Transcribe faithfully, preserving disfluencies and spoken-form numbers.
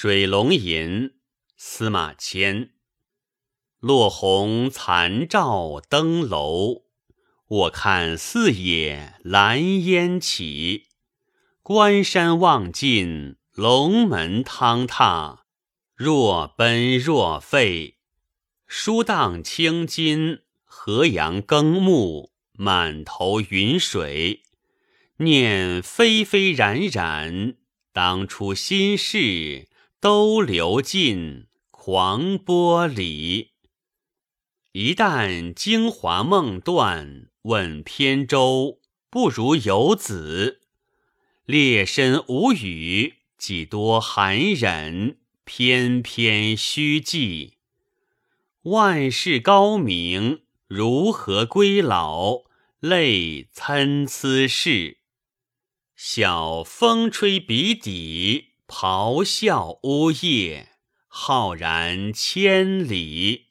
水龙吟，司马迁。落红残照登楼，我看四野蓝烟起。关山望尽，龙门汤踏，若奔若沸。舒荡青筋，河阳耕牧，满头云水。念非非然然，当初心事都流尽狂波里。一旦京华梦断，问扁舟不如游子。列身无语，几多寒忍，翩翩虚寂。万事高明，如何归老，泪参差事。晓风吹鼻底，咆哮呜咽，浩然千里。